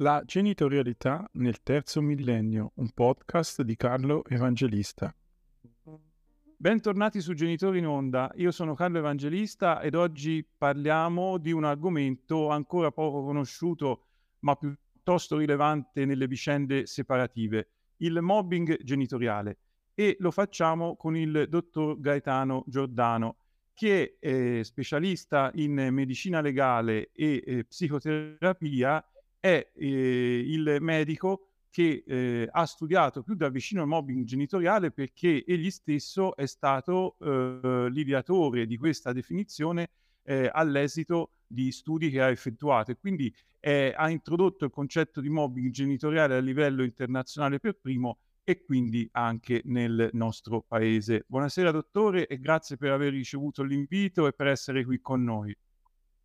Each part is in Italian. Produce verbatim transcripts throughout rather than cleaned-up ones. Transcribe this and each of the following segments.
La genitorialità nel terzo millennio, un podcast di Carlo Evangelista. Bentornati su Genitori in Onda, io sono Carlo Evangelista ed oggi parliamo di un argomento ancora poco conosciuto ma piuttosto rilevante nelle vicende separative, il mobbing genitoriale, e lo facciamo con il dottor Gaetano Giordano, che è specialista in medicina legale e eh, psicoterapia. È eh, il medico che eh, ha studiato più da vicino il mobbing genitoriale, perché egli stesso è stato eh, l'ideatore di questa definizione eh, all'esito di studi che ha effettuato, e quindi eh, ha introdotto il concetto di mobbing genitoriale a livello internazionale per primo e quindi anche nel nostro paese. Buonasera dottore, e grazie per aver ricevuto l'invito e per essere qui con noi.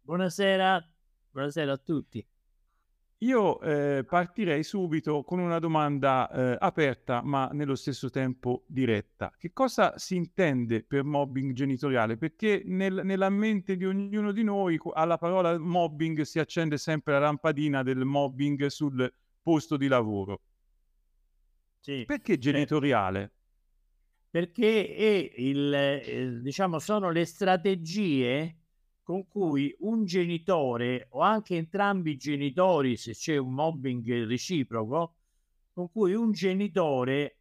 Buonasera, buonasera a tutti. Io eh, partirei subito con una domanda eh, aperta ma nello stesso tempo diretta. Che cosa si intende per mobbing genitoriale? Perché nel, nella mente di ognuno di noi alla parola mobbing si accende sempre la lampadina del mobbing sul posto di lavoro. Sì, perché genitoriale? Perché è il, eh, diciamo, sono le strategie con cui un genitore, o anche entrambi i genitori se c'è un mobbing reciproco, con cui un genitore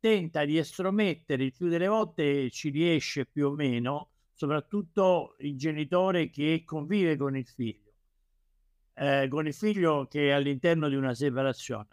tenta di estromettere, il più delle volte ci riesce più o meno, soprattutto il genitore che convive con il figlio, eh, con il figlio che è all'interno di una separazione.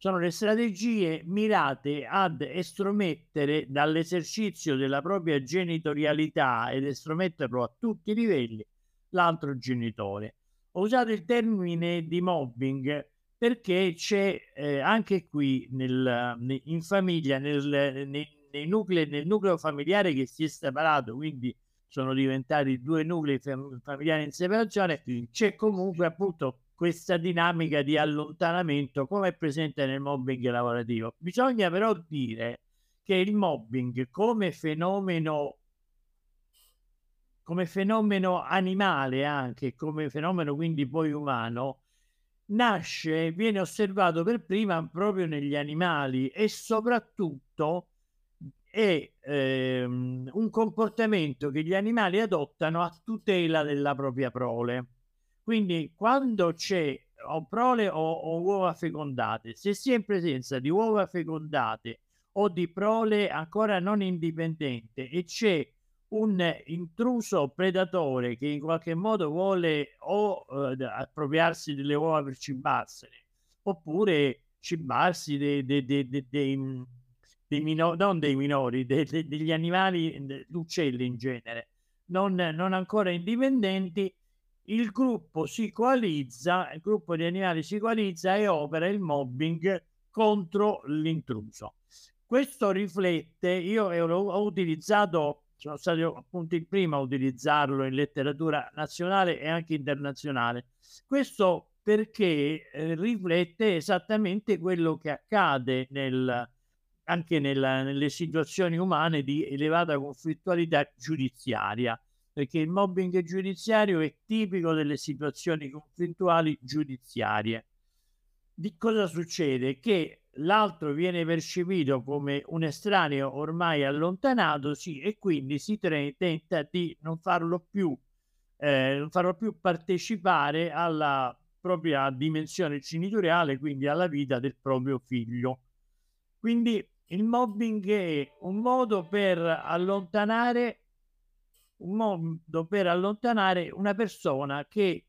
Sono le strategie mirate ad estromettere dall'esercizio della propria genitorialità ed estrometterlo a tutti i livelli l'altro genitore. Ho usato il termine di mobbing perché c'è eh, anche qui nel, in famiglia, nel, nei, nei nuclei, nel nucleo familiare che si è separato, quindi sono diventati due nuclei fam- familiari in separazione, c'è comunque appunto questa dinamica di allontanamento come è presente nel mobbing lavorativo. Bisogna però dire che il mobbing come fenomeno, come fenomeno animale anche, come fenomeno quindi poi umano, nasce, viene osservato per prima proprio negli animali, e soprattutto è ehm, un comportamento che gli animali adottano a tutela della propria prole. Quindi quando c'è o prole o, o uova fecondate, se si è in presenza di uova fecondate o di prole ancora non indipendente e c'è un intruso predatore che in qualche modo vuole o eh, appropriarsi delle uova per cibarsene, oppure cibarsi dei, dei, dei, dei, dei, dei minori, non dei minori, dei, dei, degli animali, uccelli in genere, non, non ancora indipendenti, il gruppo si coalizza, il gruppo di animali si coalizza e opera il mobbing contro l'intruso. Questo riflette, io ho utilizzato, sono stato appunto il primo a utilizzarlo in letteratura nazionale e anche internazionale, questo perché eh, riflette esattamente quello che accade nel, anche nella, nelle situazioni umane di elevata conflittualità giudiziaria. Perché il mobbing giudiziario è tipico delle situazioni conflittuali giudiziarie. Di cosa succede? Che l'altro viene percepito come un estraneo ormai allontanatosi, e quindi si tenta di non farlo più, eh, non farlo più partecipare alla propria dimensione genitoriale, quindi alla vita del proprio figlio. Quindi il mobbing è un modo per allontanare un modo per allontanare una persona che,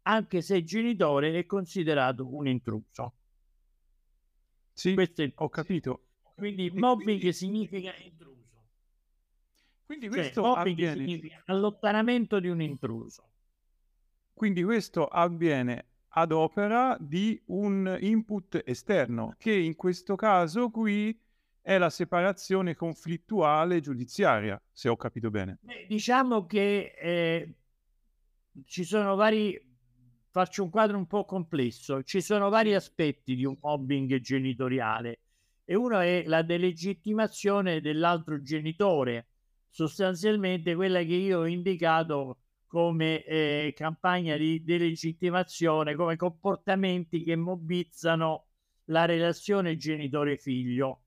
anche se genitore, è considerato un intruso. Sì, questo è... ho capito. Quindi mobbing quindi... significa intruso. Quindi questo cioè, mobbing avviene... significa allontanamento di un intruso. Quindi questo avviene ad opera di un input esterno, che in questo caso qui è la separazione conflittuale giudiziaria, se ho capito bene. Beh, diciamo che eh, ci sono vari, faccio un quadro un po' complesso, ci sono vari aspetti di un mobbing genitoriale, e uno è la delegittimazione dell'altro genitore, sostanzialmente quella che io ho indicato come eh, campagna di delegittimazione, come comportamenti che mobbizzano la relazione genitore-figlio.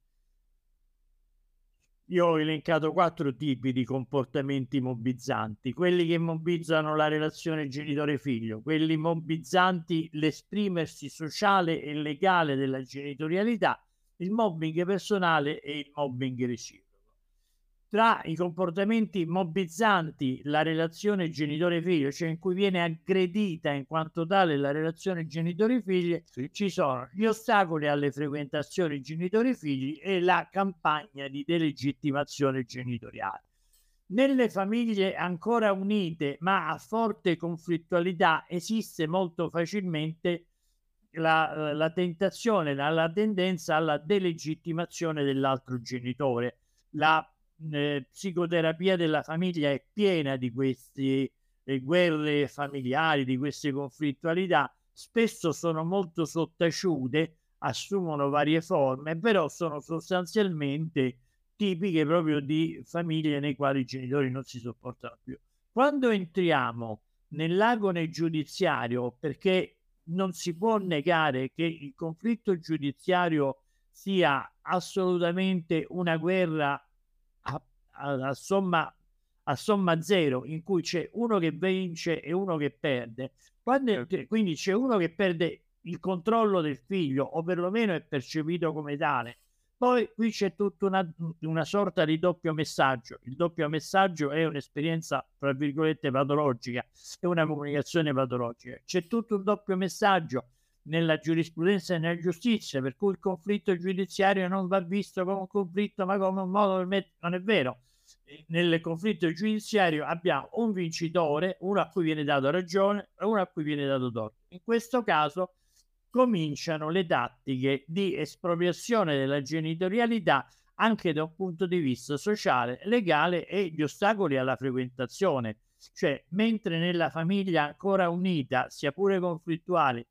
Io ho elencato quattro tipi di comportamenti mobbizzanti: quelli che mobbizzano la relazione genitore-figlio, quelli mobbizzanti l'esprimersi sociale e legale della genitorialità, il mobbing personale e il mobbing reciproco. Tra i comportamenti mobbizzanti la relazione genitore-figlio, cioè in cui viene aggredita in quanto tale la relazione genitore-figlio, sì, ci sono gli ostacoli alle frequentazioni genitori-figli e la campagna di delegittimazione genitoriale. Nelle famiglie ancora unite ma a forte conflittualità esiste molto facilmente la, la tentazione, la, la tendenza alla delegittimazione dell'altro genitore. La Eh, psicoterapia della famiglia è piena di queste eh, guerre familiari, di queste conflittualità. Spesso sono molto sottaciute, assumono varie forme, però sono sostanzialmente tipiche proprio di famiglie nei quali i genitori non si sopportano più. Quando entriamo nell'agone giudiziario, perché non si può negare che il conflitto giudiziario sia assolutamente una guerra A, a, a, somma, a somma zero, in cui c'è uno che vince e uno che perde, quando, quindi c'è uno che perde il controllo del figlio, o perlomeno è percepito come tale. Poi qui c'è tutta una, una sorta di doppio messaggio. Il doppio messaggio è un'esperienza tra virgolette patologica, è una comunicazione patologica. C'è tutto un doppio messaggio nella giurisprudenza e nella giustizia, per cui il conflitto giudiziario non va visto come un conflitto ma come un modo per mettere... Non è vero. Nel conflitto giudiziario abbiamo un vincitore, uno a cui viene dato ragione e uno a cui viene dato torto. In questo caso cominciano le tattiche di espropriazione della genitorialità anche da un punto di vista sociale, legale, e gli ostacoli alla frequentazione. Cioè, mentre nella famiglia ancora unita, sia pure conflittuale,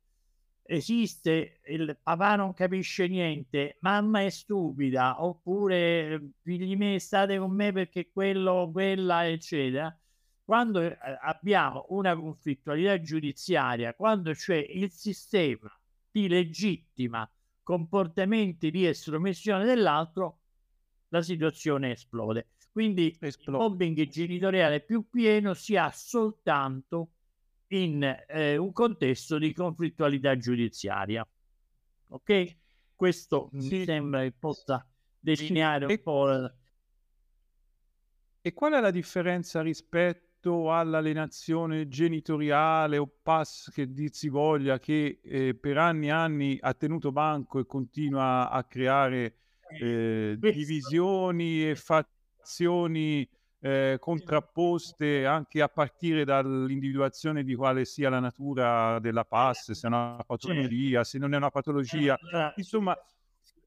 esiste il papà non capisce niente, mamma è stupida, oppure figli miei state con me perché quello, quella, eccetera. Quando abbiamo una conflittualità giudiziaria, quando cioè il sistema ti legittima comportamenti di estromissione dell'altro, la situazione esplode. Quindi esplode. Il mobbing genitoriale più pieno si ha soltanto in eh, un contesto di conflittualità giudiziaria. Ok? Questo sì, mi sembra che possa delineare sì. un e, po'... La... E qual è la differenza rispetto all'alienazione genitoriale o P A S, che dir si voglia, che eh, per anni e anni ha tenuto banco e continua a creare eh, divisioni e fazioni Eh, contrapposte, anche a partire dall'individuazione di quale sia la natura della P A S, se è una patologia, se non è una patologia. Insomma,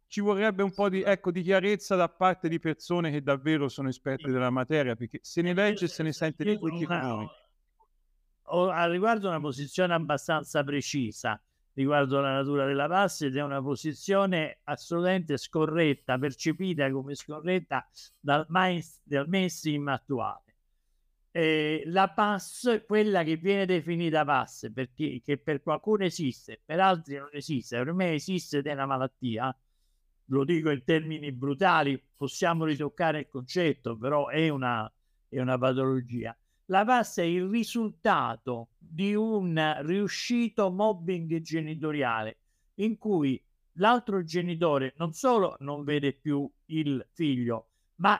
ci vorrebbe un po' di, ecco, di chiarezza da parte di persone che davvero sono esperte della materia, perché se ne legge e se ne sente di quelli che noi. Al riguardo una posizione abbastanza precisa riguardo alla natura della P A S, ed è una posizione assolutamente scorretta, percepita come scorretta dal, dal mainstream attuale. Eh, la P A S, quella che viene definita P A S, perché che per qualcuno esiste, per altri non esiste, per me esiste ed è una malattia, lo dico in termini brutali, possiamo ritoccare il concetto, però è una, è una patologia. La P A S è il risultato di un riuscito mobbing genitoriale in cui l'altro genitore non solo non vede più il figlio, ma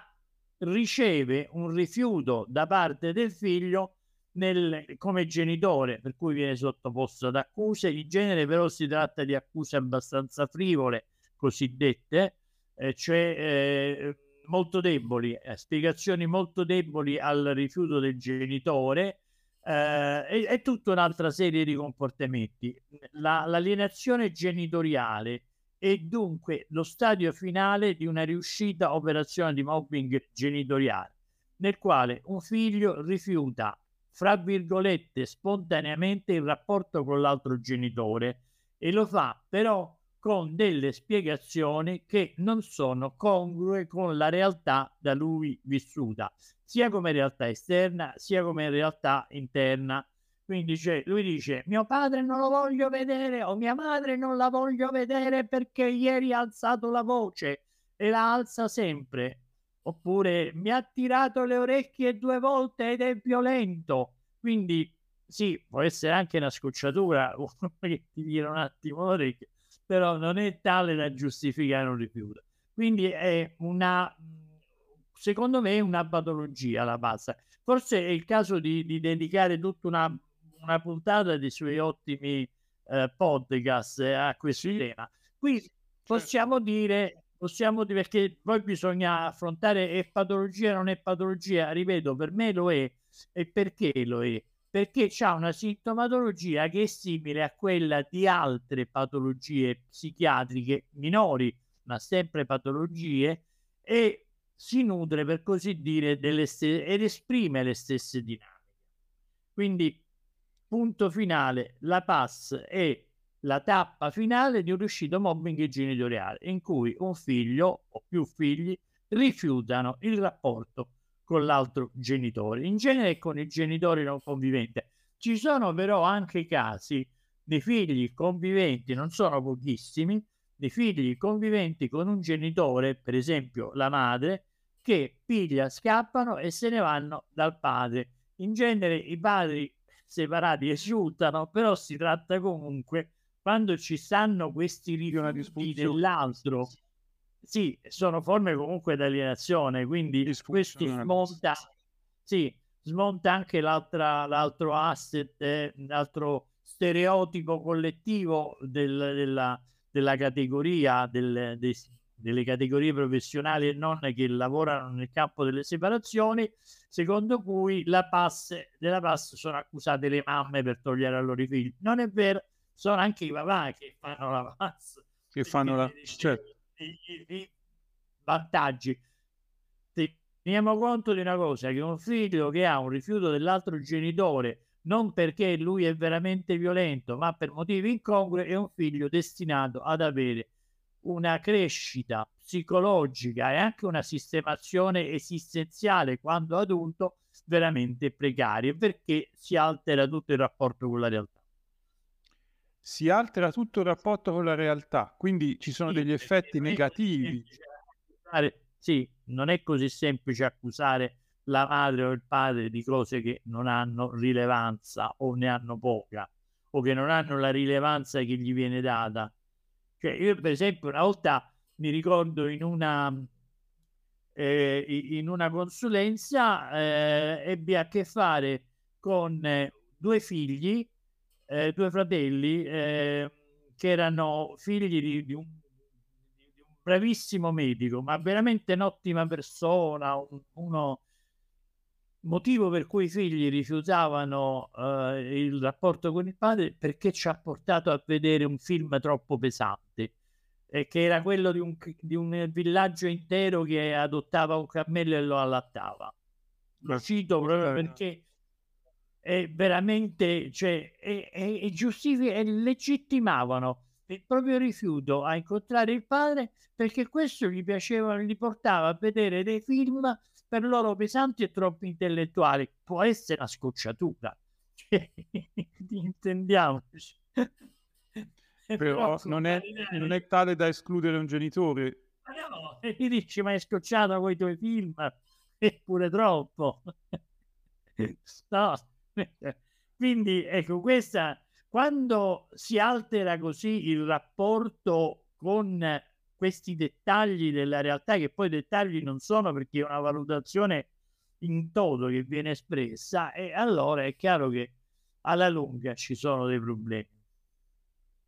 riceve un rifiuto da parte del figlio nel, come genitore, per cui viene sottoposto ad accuse. In genere però si tratta di accuse abbastanza frivole, cosiddette, eh, cioè... Eh, molto deboli, eh, spiegazioni molto deboli al rifiuto del genitore, eh, e, e tutta un'altra serie di comportamenti. L'alienazione la, genitoriale è dunque lo stadio finale di una riuscita operazione di mobbing genitoriale, nel quale un figlio rifiuta, fra virgolette, spontaneamente il rapporto con l'altro genitore, e lo fa però con delle spiegazioni che non sono congrue con la realtà da lui vissuta, sia come realtà esterna sia come realtà interna. Quindi cioè, lui dice: mio padre non lo voglio vedere, o mia madre non la voglio vedere perché ieri ha alzato la voce, e la alza sempre. Oppure mi ha tirato le orecchie due volte ed è violento. Quindi sì, può essere anche una scocciatura che ti tira un attimo le orecchie, però non è tale da giustificare un rifiuto. Quindi è una, secondo me, una patologia la P A S. Forse è il caso di, di dedicare tutta una, una puntata dei suoi ottimi eh, podcast a questo tema. Qui possiamo dire, possiamo dire, perché poi bisogna affrontare è patologia, non è patologia. Ripeto, per me lo è. E perché lo è? Perché c'ha una sintomatologia che è simile a quella di altre patologie psichiatriche minori, ma sempre patologie, e si nutre, per così dire, delle ed esprime le stesse dinamiche. Quindi, punto finale, la P A S è la tappa finale di un riuscito mobbing genitoriale, in cui un figlio o più figli rifiutano il rapporto con l'altro genitore, in genere con il genitore non convivente. Ci sono però anche casi di figli conviventi, non sono pochissimi, di figli conviventi con un genitore, per esempio la madre, che piglia, scappano e se ne vanno dal padre. In genere i padri separati risultano, però si tratta comunque, quando ci stanno questi rifiuti dell'altro, sì, sono forme comunque di alienazione, quindi questo smonta, sì, smonta anche l'altro asset, eh, l'altro stereotipo collettivo del, della, della categoria, del, de, delle categorie professionali e non che lavorano nel campo delle separazioni, secondo cui la P A S, della P A S sono accusate le mamme per togliere ai loro figli. Non è vero, sono anche i papà che fanno la P A S. Che fanno la... certo. I vantaggi. Teniamo conto di una cosa, che un figlio che ha un rifiuto dell'altro genitore non perché lui è veramente violento ma per motivi incongrui è un figlio destinato ad avere una crescita psicologica e anche una sistemazione esistenziale quando adulto veramente precaria, perché si altera tutto il rapporto con la realtà. Si altera tutto il rapporto con la realtà, quindi ci sono degli effetti negativi. Sì, non è così semplice accusare la madre o il padre di cose che non hanno rilevanza o ne hanno poca, o che non hanno la rilevanza che gli viene data. Cioè, io per esempio una volta mi ricordo in una, eh, in una consulenza eh, ebbi a che fare con eh, due figli, Eh, due fratelli eh, che erano figli di, di, un, di un bravissimo medico, ma veramente un'ottima persona, un, uno motivo per cui i figli rifiutavano eh, il rapporto con il padre, perché ci ha portato a vedere un film troppo pesante, eh, che era quello di un, di un villaggio intero che adottava un cammello e lo allattava. Lo cito proprio perché è veramente, cioè, e, e, e giustificavano e legittimavano il proprio rifiuto a incontrare il padre, perché questo gli piaceva, gli portava a vedere dei film per loro pesanti e troppo intellettuali. Può essere una scocciatura, cioè, intendiamoci, però non è, non è tale da escludere un genitore. Ma no, e gli dici: ma è scocciato con i tuoi film? Eppure troppo. No. Quindi ecco, questa, quando si altera così il rapporto con questi dettagli della realtà, che poi dettagli non sono, perché è una valutazione in toto che viene espressa, e allora è chiaro che alla lunga ci sono dei problemi.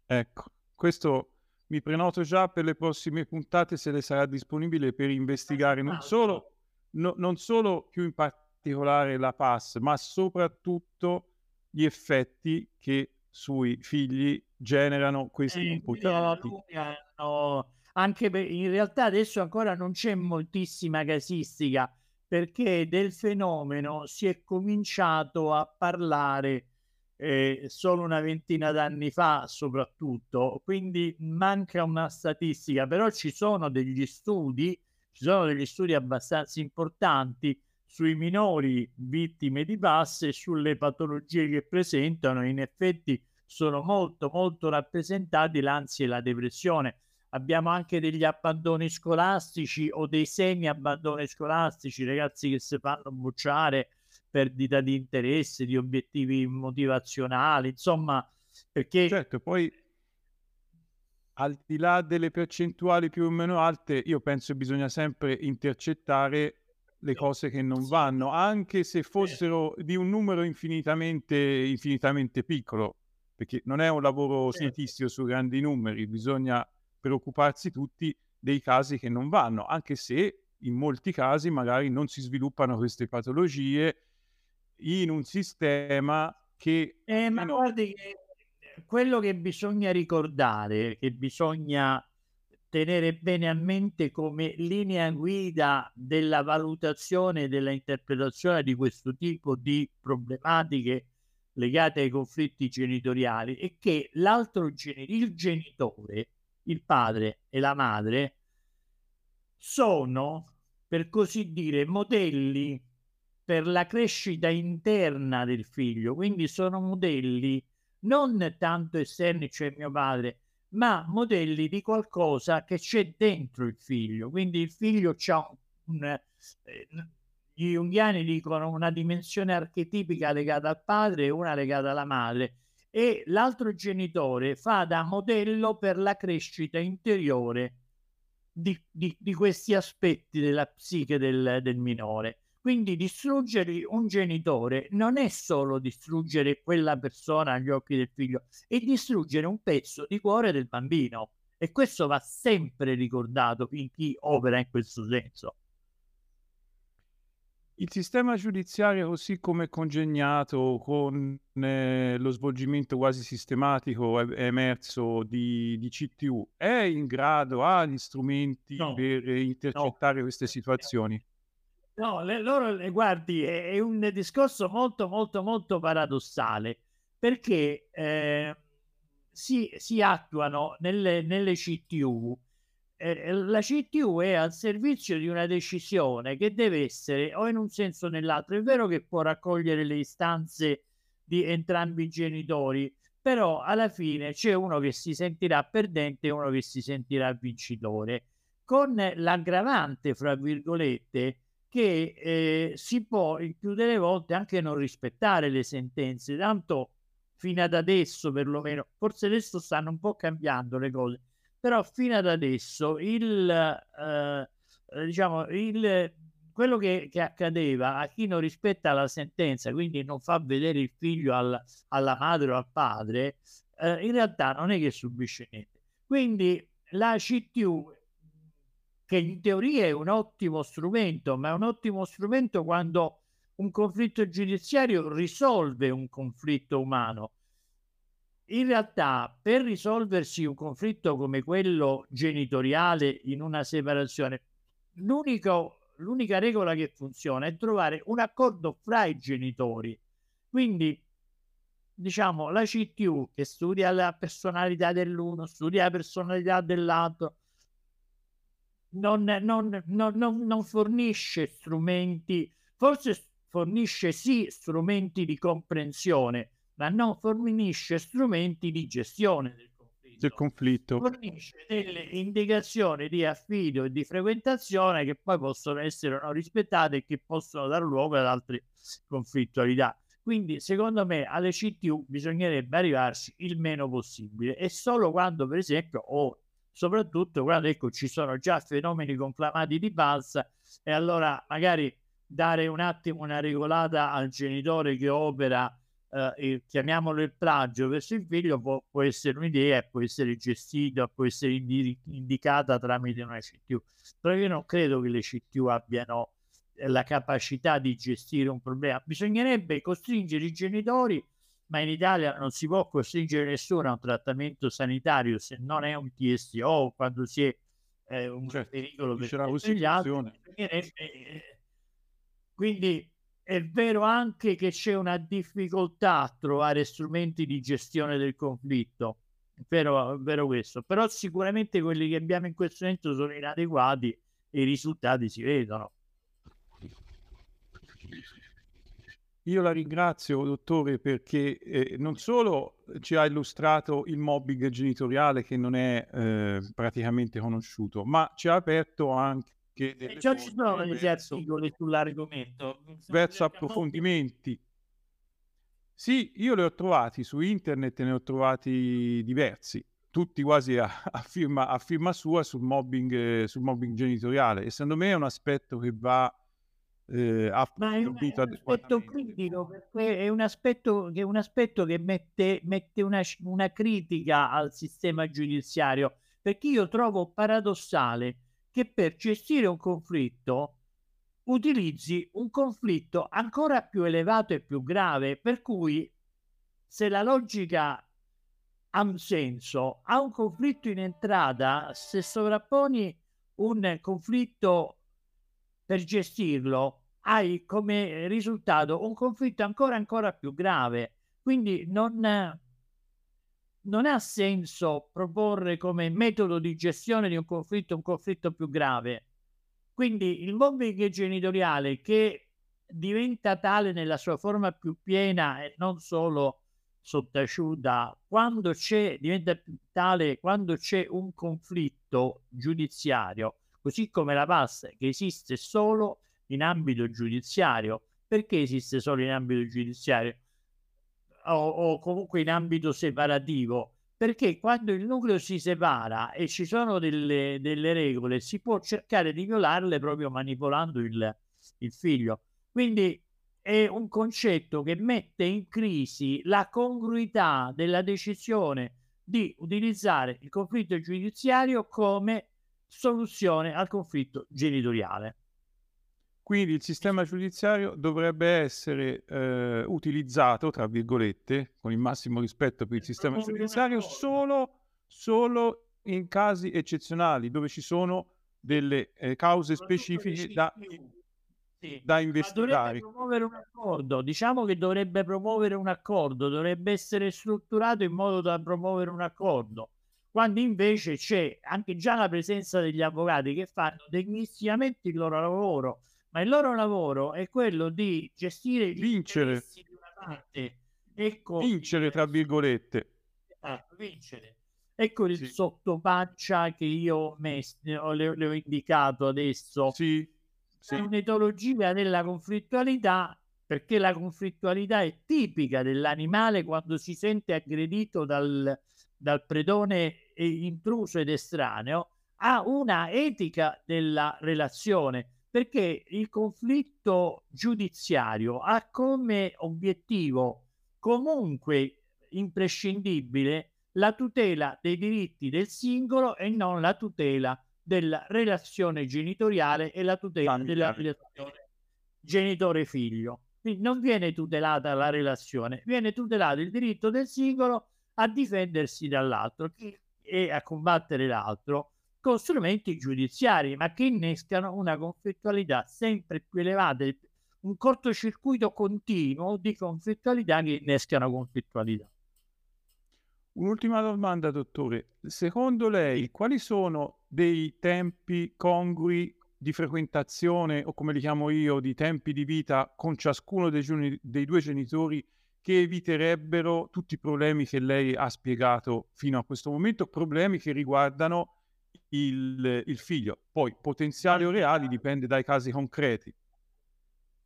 Ecco, questo mi prenoto già per le prossime puntate, se le sarà disponibile, per investigare non solo, no, non solo più in parte la P A S, ma soprattutto gli effetti che sui figli generano questi imputanti. No, anche per, in realtà adesso ancora non c'è moltissima casistica, perché del fenomeno si è cominciato a parlare eh, solo una ventina d'anni fa soprattutto, quindi manca una statistica, però ci sono degli studi, ci sono degli studi abbastanza importanti sui minori vittime di P A S e sulle patologie che presentano. In effetti sono molto molto rappresentati l'ansia e la depressione. Abbiamo anche degli abbandoni scolastici o dei semi abbandoni scolastici, ragazzi che si fanno bocciare, perdita di interesse, di obiettivi motivazionali, insomma, perché... Certo, poi al di là delle percentuali più o meno alte, io penso che bisogna sempre intercettare le cose che non vanno, anche se fossero di un numero infinitamente, infinitamente piccolo, perché non è un lavoro statistico su grandi numeri, bisogna preoccuparsi tutti dei casi che non vanno, anche se in molti casi magari non si sviluppano queste patologie in un sistema che... Eh, ma no... guardi, quello che bisogna ricordare, che bisogna tenere bene a mente come linea guida della valutazione e della interpretazione di questo tipo di problematiche legate ai conflitti genitoriali, è che l'altro gen- il genitore, il padre e la madre, sono, per così dire, modelli per la crescita interna del figlio, quindi sono modelli non tanto esterni, cioè mio padre, ma modelli di qualcosa che c'è dentro il figlio. Quindi il figlio c'ha un, eh, gli junghiani dicono una dimensione archetipica legata al padre e una legata alla madre, e l'altro genitore fa da modello per la crescita interiore di, di, di questi aspetti della psiche del, del minore. Quindi distruggere un genitore non è solo distruggere quella persona agli occhi del figlio, è distruggere un pezzo di cuore del bambino, e questo va sempre ricordato in chi opera in questo senso. Il sistema giudiziario, così come è congegnato, con eh, lo svolgimento quasi sistematico è, è emerso di, di C T U, è in grado, ha gli strumenti no, per intercettare no. queste situazioni? No, le, loro le guardi, è, è un discorso molto molto molto paradossale, perché eh, si, si attuano nelle, nelle C T U. Eh, la C T U è al servizio di una decisione che deve essere o in un senso o nell'altro. È vero che può raccogliere le istanze di entrambi i genitori, però alla fine c'è uno che si sentirà perdente e uno che si sentirà vincitore, con l'aggravante, fra virgolette, che eh, si può il più delle volte anche non rispettare le sentenze, tanto fino ad adesso perlomeno, forse adesso stanno un po' cambiando le cose, però fino ad adesso il, eh, diciamo, il, quello che, che accadeva a chi non rispetta la sentenza, quindi non fa vedere il figlio al, alla madre o al padre, eh, in realtà non è che subisce niente. Quindi la C T U, che in teoria è un ottimo strumento, ma è un ottimo strumento quando un conflitto giudiziario risolve un conflitto umano. In realtà, per risolversi un conflitto come quello genitoriale in una separazione, l'unica regola che funziona è trovare un accordo fra i genitori. Quindi, diciamo, la C T U, che studia la personalità dell'uno, studia la personalità dell'altro, Non, non, non, non fornisce strumenti, forse fornisce sì strumenti di comprensione, ma non fornisce strumenti di gestione del conflitto. Del conflitto. Fornisce delle indicazioni di affido e di frequentazione che poi possono essere non rispettate e che possono dar luogo ad altre conflittualità. Quindi secondo me alle C T U bisognerebbe arrivarsi il meno possibile, e solo quando, per esempio, ho oh, soprattutto quando, ecco, ci sono già fenomeni conclamati di P A S, e allora magari dare un attimo una regolata al genitore che opera, eh, chiamiamolo il plagio verso il figlio, può, può essere un'idea, può essere gestita, può essere indi- indicata tramite una C T U. Però io non credo che le C T U abbiano la capacità di gestire un problema. Bisognerebbe costringere i genitori, ma in Italia non si può costringere nessuno a un trattamento sanitario se non è un T S O, quando si è eh, un certo pericolo per gli altri. Quindi È vero anche che c'è una difficoltà a trovare strumenti di gestione del conflitto, è vero, è vero questo, però sicuramente quelli che abbiamo in questo momento sono inadeguati e i risultati si vedono. Io la ringrazio, dottore, perché eh, non solo ci ha illustrato il mobbing genitoriale, che non è eh, praticamente conosciuto, ma ci ha aperto anche che e già ci sono degli articoli sull'argomento verso approfondimenti. Sì, io li ho trovati su internet e ne ho trovati diversi, tutti quasi a, a, firma, a firma sua sul mobbing, eh, sul mobbing genitoriale, e secondo me è un aspetto che va eh, approfondito. Ma è un, è un aspetto critico, perché è un aspetto che, un aspetto che mette, mette una, una critica al sistema giudiziario, perché io trovo paradossale che per gestire un conflitto utilizzi un conflitto ancora più elevato e più grave, per cui se la logica ha un senso, ha un conflitto in entrata, se sovrapponi un conflitto per gestirlo, hai come risultato un conflitto ancora ancora più grave. Quindi non... non ha senso proporre come metodo di gestione di un conflitto un conflitto più grave. Quindi il mobbing genitoriale, che diventa tale nella sua forma più piena e non solo sottaciuta, quando c'è, diventa tale quando c'è un conflitto giudiziario, così come la P A S, che esiste solo in ambito giudiziario. Perché esiste solo in ambito giudiziario? O, o comunque in ambito separativo, perché quando il nucleo si separa e ci sono delle, delle regole, si può cercare di violarle proprio manipolando il, il figlio. Quindi è un concetto che mette in crisi la congruità della decisione di utilizzare il conflitto giudiziario come soluzione al conflitto genitoriale. Quindi il sistema giudiziario dovrebbe essere eh, utilizzato, tra virgolette, con il massimo rispetto per il sistema giudiziario, solo, solo in casi eccezionali, dove ci sono delle eh, cause specifiche da, sì. da investigare. Dovrebbe promuovere un accordo, diciamo che dovrebbe promuovere un accordo, dovrebbe essere strutturato in modo da promuovere un accordo, quando invece c'è anche già la presenza degli avvocati che fanno tecnissimamente il loro lavoro, ma il loro lavoro è quello di gestire gli vincere di una parte. Ecco, vincere tra virgolette, ah, vincere. Ecco il sì. sottopaccia che io le ho, le ho indicato adesso. Sì. Sì. È un'etologia della conflittualità, perché la conflittualità è tipica dell'animale quando si sente aggredito dal, dal predone intruso ed estraneo. Ha una etica della relazione, perché il conflitto giudiziario ha come obiettivo comunque imprescindibile la tutela dei diritti del singolo e non la tutela della relazione genitoriale e la tutela della relazione genitore-figlio. Quindi non viene tutelata la relazione, viene tutelato il diritto del singolo a difendersi dall'altro e a combattere l'altro con strumenti giudiziari, ma che innescano una conflittualità sempre più elevata, un cortocircuito continuo di conflittualità che innescano conflittualità. Un'ultima domanda, dottore. Secondo lei, quali sono dei tempi congrui di frequentazione, o come li chiamo io, di tempi di vita con ciascuno dei, dei due genitori, che eviterebbero tutti i problemi che lei ha spiegato fino a questo momento, problemi che riguardano Il, il figlio, poi potenziali o reali, dipende dai casi concreti?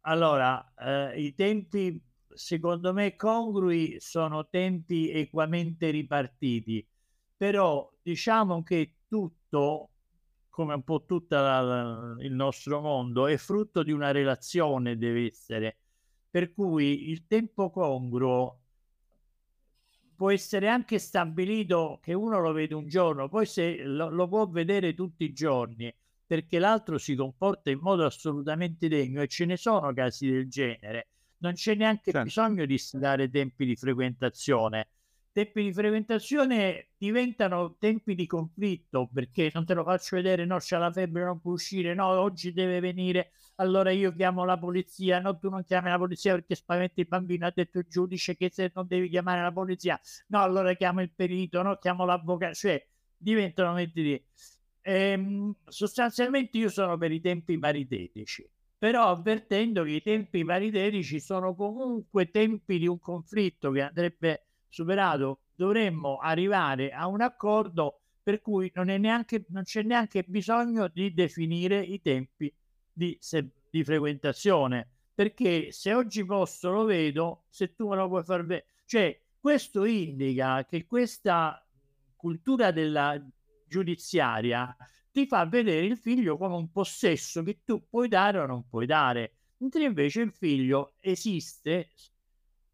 Allora, eh, i tempi secondo me congrui sono tempi equamente ripartiti, però diciamo che tutto, come un po' tutto il nostro mondo, è frutto di una relazione, deve essere, per cui il tempo congruo può essere anche stabilito che uno lo vede un giorno, poi se lo, lo può vedere tutti i giorni, perché l'altro si comporta in modo assolutamente degno, e ce ne sono casi del genere. Non c'è neanche certo. bisogno di dare tempi di frequentazione. tempi di fermentazione diventano tempi di conflitto, perché non te lo faccio vedere, no, c'ha la febbre, non può uscire, no, oggi deve venire, allora io chiamo la polizia, no, tu non chiami la polizia perché spaventi il bambino, ha detto il giudice che se non devi chiamare la polizia, no, allora chiamo il perito, no, chiamo l'avvocato, cioè diventano mentire. Ehm, sostanzialmente io sono per i tempi paritetici, però avvertendo che i tempi paritetici sono comunque tempi di un conflitto che andrebbe superato. Dovremmo arrivare a un accordo per cui non è neanche, non c'è neanche bisogno di definire i tempi di, se, di frequentazione, perché se oggi posso lo vedo, se tu me lo puoi far vedere, cioè questo indica che questa cultura della giudiziaria ti fa vedere il figlio come un possesso che tu puoi dare o non puoi dare, mentre invece il figlio esiste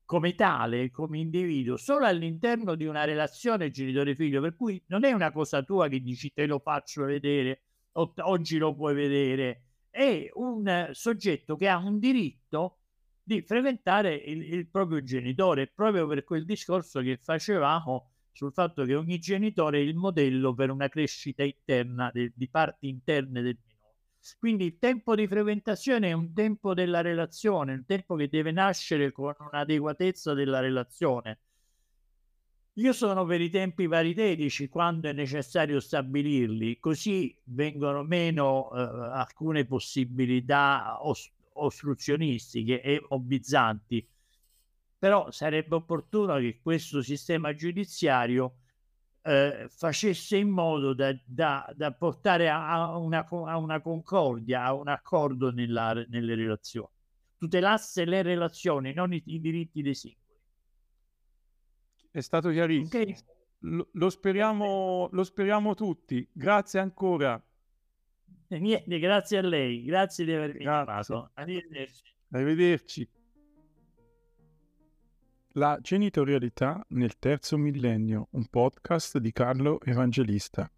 come tale, come individuo, solo all'interno di una relazione genitore-figlio, per cui non è una cosa tua che dici te lo faccio vedere, o oggi lo puoi vedere, è un soggetto che ha un diritto di frequentare il, il proprio genitore, proprio per quel discorso che facevamo sul fatto che ogni genitore è il modello per una crescita interna, de, di parti interne del minore. Quindi il tempo di frequentazione è un tempo della relazione, un tempo che deve nascere con un'adeguatezza della relazione. Io sono per i tempi paritetici quando è necessario stabilirli, così vengono meno eh, alcune possibilità os ostruzionistiche e mobbizzanti. Però sarebbe opportuno che questo sistema giudiziario Eh, facesse in modo da, da, da portare a una, a una concordia, a un accordo nella, nelle relazioni, tutelasse le relazioni, non i, i diritti dei singoli. È stato chiarissimo. Okay. Lo, lo, speriamo, lo speriamo tutti. Grazie ancora. E niente, grazie a lei, grazie di avermi chiamato. Arrivederci. Arrivederci. La genitorialità nel terzo millennio, un podcast di Carlo Evangelista.